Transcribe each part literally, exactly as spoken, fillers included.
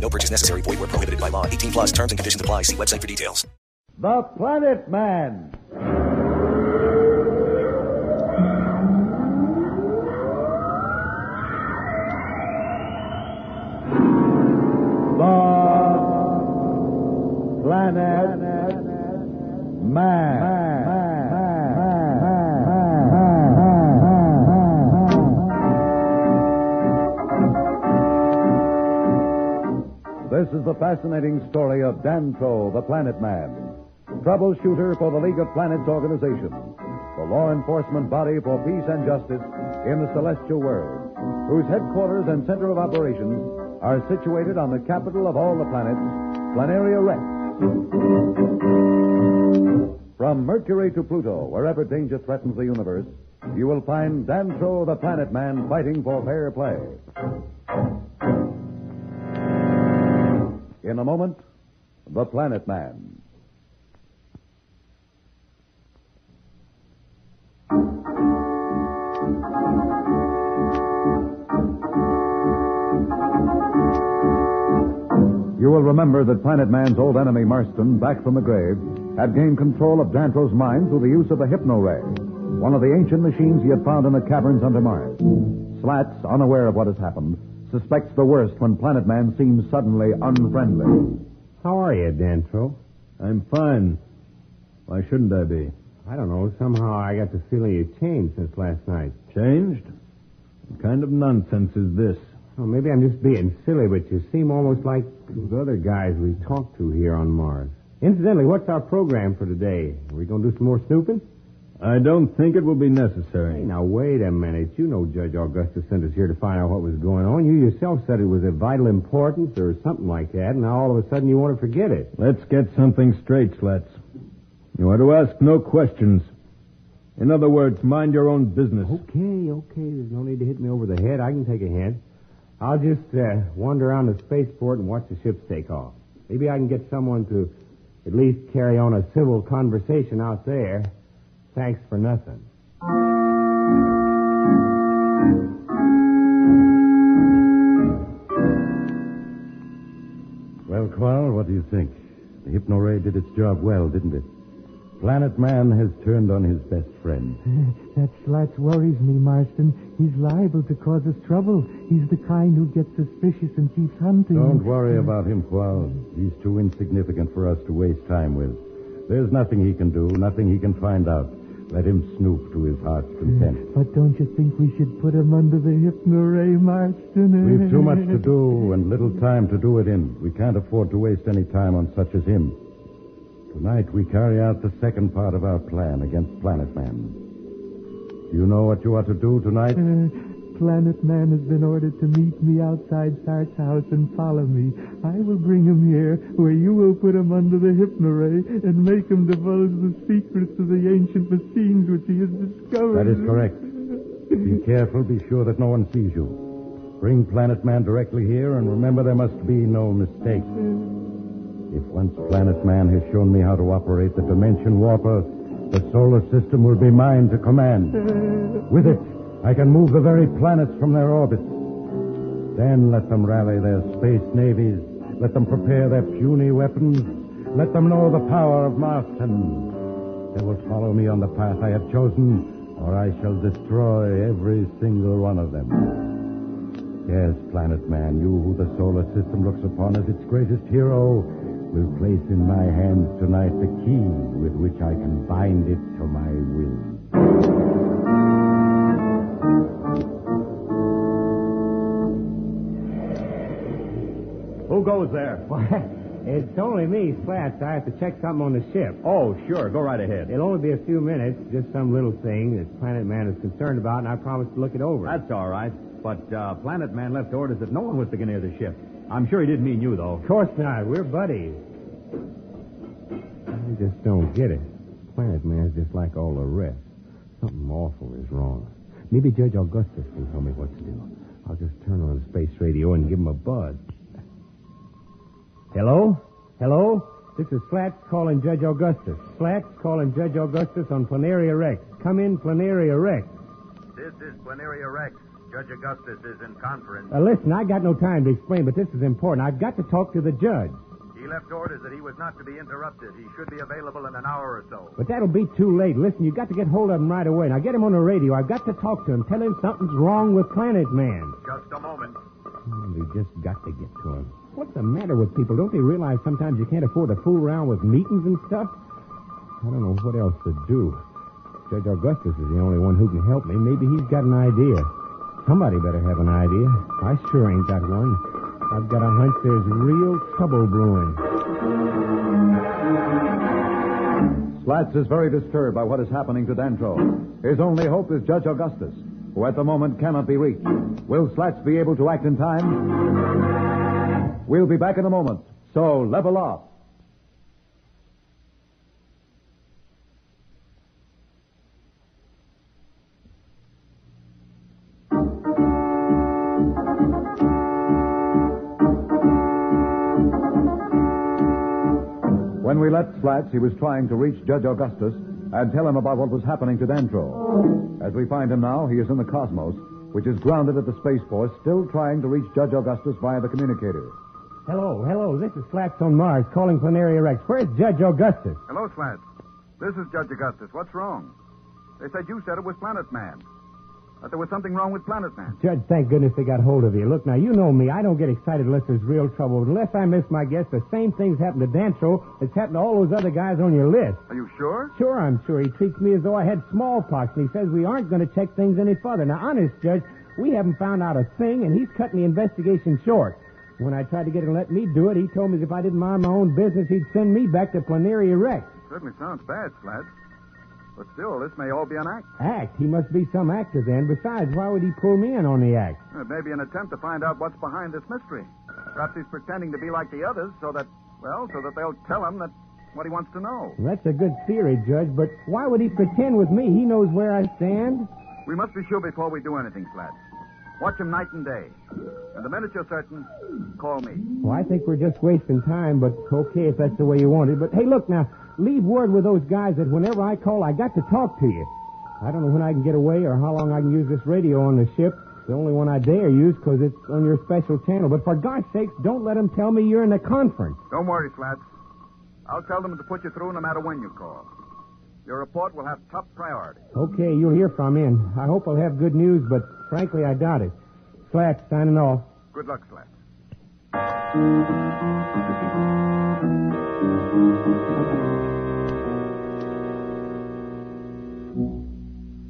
No purchase necessary. Void where prohibited by law. eighteen plus. Terms and conditions apply. See website for details. The Planet Man. The Planet Man. Man. This is the fascinating story of Dantro, the Planet Man, troubleshooter for the League of Planets Organization, the law enforcement body for peace and justice in the celestial world, whose headquarters and center of operations are situated on the capital of all the planets, Planaria Rex. From Mercury to Pluto, wherever danger threatens the universe, you will find Dantro, the Planet Man, fighting for fair play. In a moment, the Planet Man. You will remember that Planet Man's old enemy, Marston, back from the grave, had gained control of Dantro's mind through the use of the hypno-ray, one of the ancient machines he had found in the caverns under Mars. Slats, unaware of what has happened, suspects the worst when Planet Man seems suddenly unfriendly. How are you, Dantro? I'm fine. Why shouldn't I be? I don't know. Somehow I got the feeling you changed since last night. Changed? What kind of nonsense is this? Well, maybe I'm just being silly, but you seem almost like those other guys we talked to here on Mars. Incidentally, what's our program for today? Are we going to do some more snooping? I don't think it will be necessary. Hey, now, wait a minute. You know Judge Augustus sent us here to find out what was going on. You yourself said it was of vital importance or something like that, and now all of a sudden you want to forget it. Let's get something straight, Slats. You are to ask no questions. In other words, mind your own business. Okay, okay. There's no need to hit me over the head. I can take a hint. I'll just uh, wander around the spaceport and watch the ships take off. Maybe I can get someone to at least carry on a civil conversation out there. Thanks for nothing. Well, Quarl, what do you think? The hypno-ray did its job well, didn't it? Planet Man has turned on his best friend. That Slats worries me, Marston. He's liable to cause us trouble. He's the kind who gets suspicious and keeps hunting. Don't worry about him, Quarl. He's too insignificant for us to waste time with. There's nothing he can do, nothing he can find out. Let him snoop to his heart's content. But don't you think we should put him under the hypno-ray, Marston? We've too much to do and little time to do it in. We can't afford to waste any time on such as him. Tonight we carry out the second part of our plan against Planet Man. Do you know what you are to do tonight? Uh, Planet Man has been ordered to meet me outside Sart's house and follow me. I will bring him here, where you will put him under the hypno-ray and make him divulge the secrets of the ancient machines which he has discovered. That is correct. Be careful. Be sure that no one sees you. Bring Planet Man directly here, and remember there must be no mistake. If once Planet Man has shown me how to operate the dimension warper, the solar system will be mine to command. With it, I can move the very planets from their orbits. Then let them rally their space navies. Let them prepare their puny weapons. Let them know the power of Marston. They will follow me on the path I have chosen, or I shall destroy every single one of them. Yes, Planet Man, you who the solar system looks upon as its greatest hero, will place in my hands tonight the key with which I can bind it to my will. Who goes there? What? It's only me, Slats. I have to check something on the ship. Oh, sure. Go right ahead. It'll only be a few minutes. Just some little thing that Planet Man is concerned about, and I promised to look it over. That's all right. But uh, Planet Man left orders that no one was to get near the ship. I'm sure he didn't mean you, though. Of course not. We're buddies. I just don't get it. Planet Man's just like all the rest. Something awful is wrong. Maybe Judge Augustus can tell me what to do. I'll just turn on space radio and give him a buzz. Hello? Hello? This is Slats calling Judge Augustus. Slats calling Judge Augustus on Planaria Rex. Come in, Planaria Rex. This is Planaria Rex. Judge Augustus is in conference. Uh, listen, I got no time to explain, but this is important. I've got to talk to the judge. He left orders that he was not to be interrupted. He should be available in an hour or so. But that'll be too late. Listen, you've got to get hold of him right away. Now get him on the radio. I've got to talk to him. Tell him something's wrong with Planet Man. Just a moment. Oh, we just got to get to him. What's the matter with people? Don't they realize sometimes you can't afford to fool around with meetings and stuff? I don't know what else to do. Judge Augustus is the only one who can help me. Maybe he's got an idea. Somebody better have an idea. I sure ain't got one. I've got a hunch there's real trouble brewing. Slats is very disturbed by what is happening to Dantro. His only hope is Judge Augustus, who at the moment cannot be reached. Will Slats be able to act in time? We'll be back in a moment, so level up. When we left Slats, he was trying to reach Judge Augustus and tell him about what was happening to Dantro. As we find him now, he is in the Cosmos, which is grounded at the Space Force, still trying to reach Judge Augustus via the communicator. Hello, hello, this is Slats on Mars calling Planaria Rex. Where's Judge Augustus? Hello, Slats. This is Judge Augustus. What's wrong? They said you said it was Planet Man. That there was something wrong with Planet Man. Judge, thank goodness they got hold of you. Look, now, you know me. I don't get excited unless there's real trouble. Unless I miss my guess, the same thing's happened to Dantro that's happened to all those other guys on your list. Are you sure? Sure, I'm sure. He treats me as though I had smallpox, and he says we aren't going to check things any further. Now, honest, Judge, we haven't found out a thing, and he's cutting the investigation short. When I tried to get him to let me do it, he told me if I didn't mind my own business, he'd send me back to Planaria Rex. Certainly sounds bad, Slats. But still, this may all be an act. Act? He must be some actor then. Besides, why would he pull me in on the act? It may be an attempt to find out what's behind this mystery. Perhaps he's pretending to be like the others so that, well, so that they'll tell him that what he wants to know. That's a good theory, Judge, but why would he pretend with me? He knows where I stand. We must be sure before we do anything, Slats. Watch him night and day. And the minute you're certain, call me. Well, I think we're just wasting time, but okay if that's the way you want it. But hey, look now. Leave word with those guys that whenever I call, I got to talk to you. I don't know when I can get away or how long I can use this radio on the ship. It's the only one I dare use because it's on your special channel. But for God's sake, don't let them tell me you're in a conference. Don't worry, Slats. I'll tell them to put you through no matter when you call. Your report will have top priority. Okay, you'll hear from me, and I hope I'll have good news, but frankly, I doubt it. Slats, signing off. Good luck, Slats.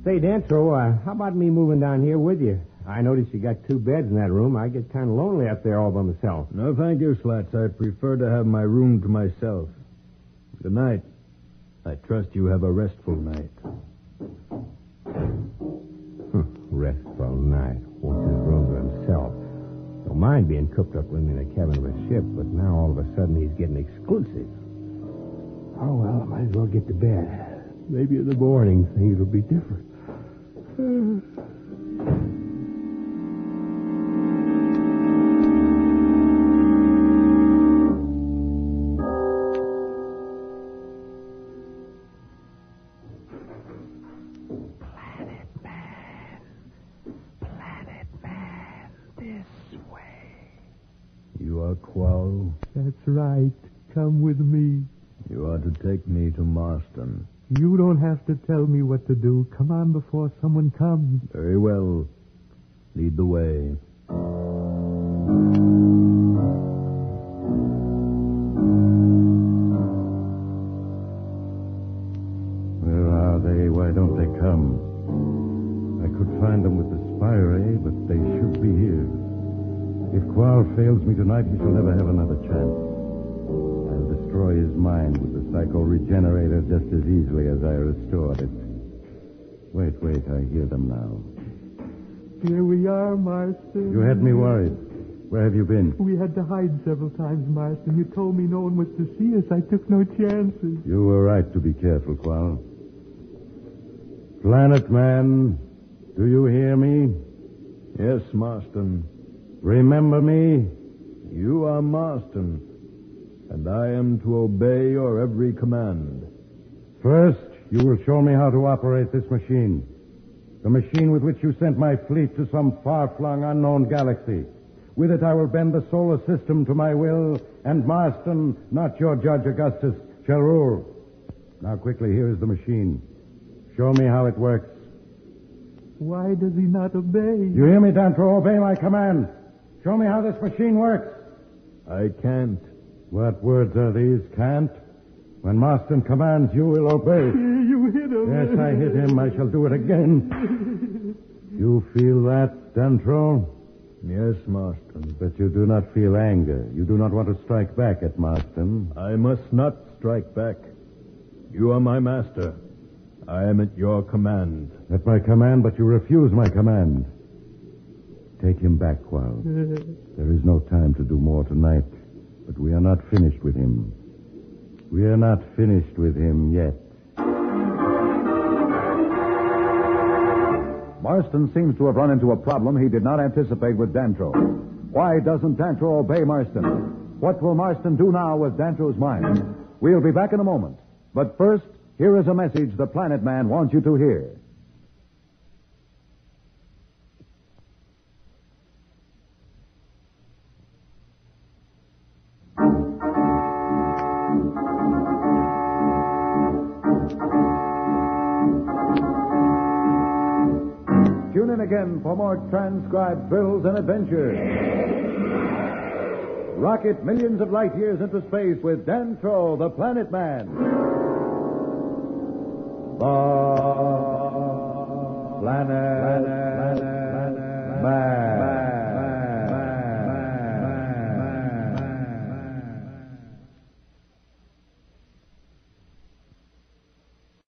Say, Dantro, uh, how about me moving down here with you? I noticed you got two beds in that room. I get kind of lonely up there all by myself. No, thank you, Slats. I prefer to have my room to myself. Good night. I trust you have a restful night. Huh, restful night. Wants his room to himself. Don't mind being cooped up with me in the cabin of a ship, but now all of a sudden he's getting exclusive. Oh, well, I might as well get to bed. Maybe in the morning things will be different. Planet Man, Planet Man, this way. You are Quarl? That's right. Come with me. You are to take me to Marston. You don't have to tell me what to do. Come on before someone comes. Very well. Lead the way. come. I could find them with the spy ray, but they should be here. If Quarl fails me tonight, he shall never have another chance. I'll destroy his mind with the psycho-regenerator just as easily as I restored it. Wait, wait, I hear them now. Here we are, Marston. You had me worried. Where have you been? We had to hide several times, Marston. You told me no one was to see us. I took no chances. You were right to be careful, Quarl. Planet Man, do you hear me? Yes, Marston. Remember me? You are Marston, and I am to obey your every command. First, you will show me how to operate this machine. The machine with which you sent my fleet to some far-flung unknown galaxy. With it, I will bend the solar system to my will, and Marston, not your Judge Augustus, shall rule. Now, quickly, here is the machine. Show me how it works. Why does he not obey? You hear me, Dantro? Obey my command. Show me how this machine works. I can't. What words are these, can't? When Marston commands, you will obey. You hit him. Yes, I hit him. I shall do it again. You feel that, Dantro? Yes, Marston. But you do not feel anger. You do not want to strike back at Marston. I must not strike back. You are my master. I am at your command. At my command, but you refuse my command. Take him back, Quarl. There is no time to do more tonight, but we are not finished with him. We are not finished with him yet. Marston seems to have run into a problem he did not anticipate with Dantro. Why doesn't Dantro obey Marston? What will Marston do now with Dantro's mind? We'll be back in a moment. But first, here is a message the Planet Man wants you to hear. Again for more transcribed thrills and adventures. Rocket millions of light years into space with Dantro, the Planet Man. The Planet Man.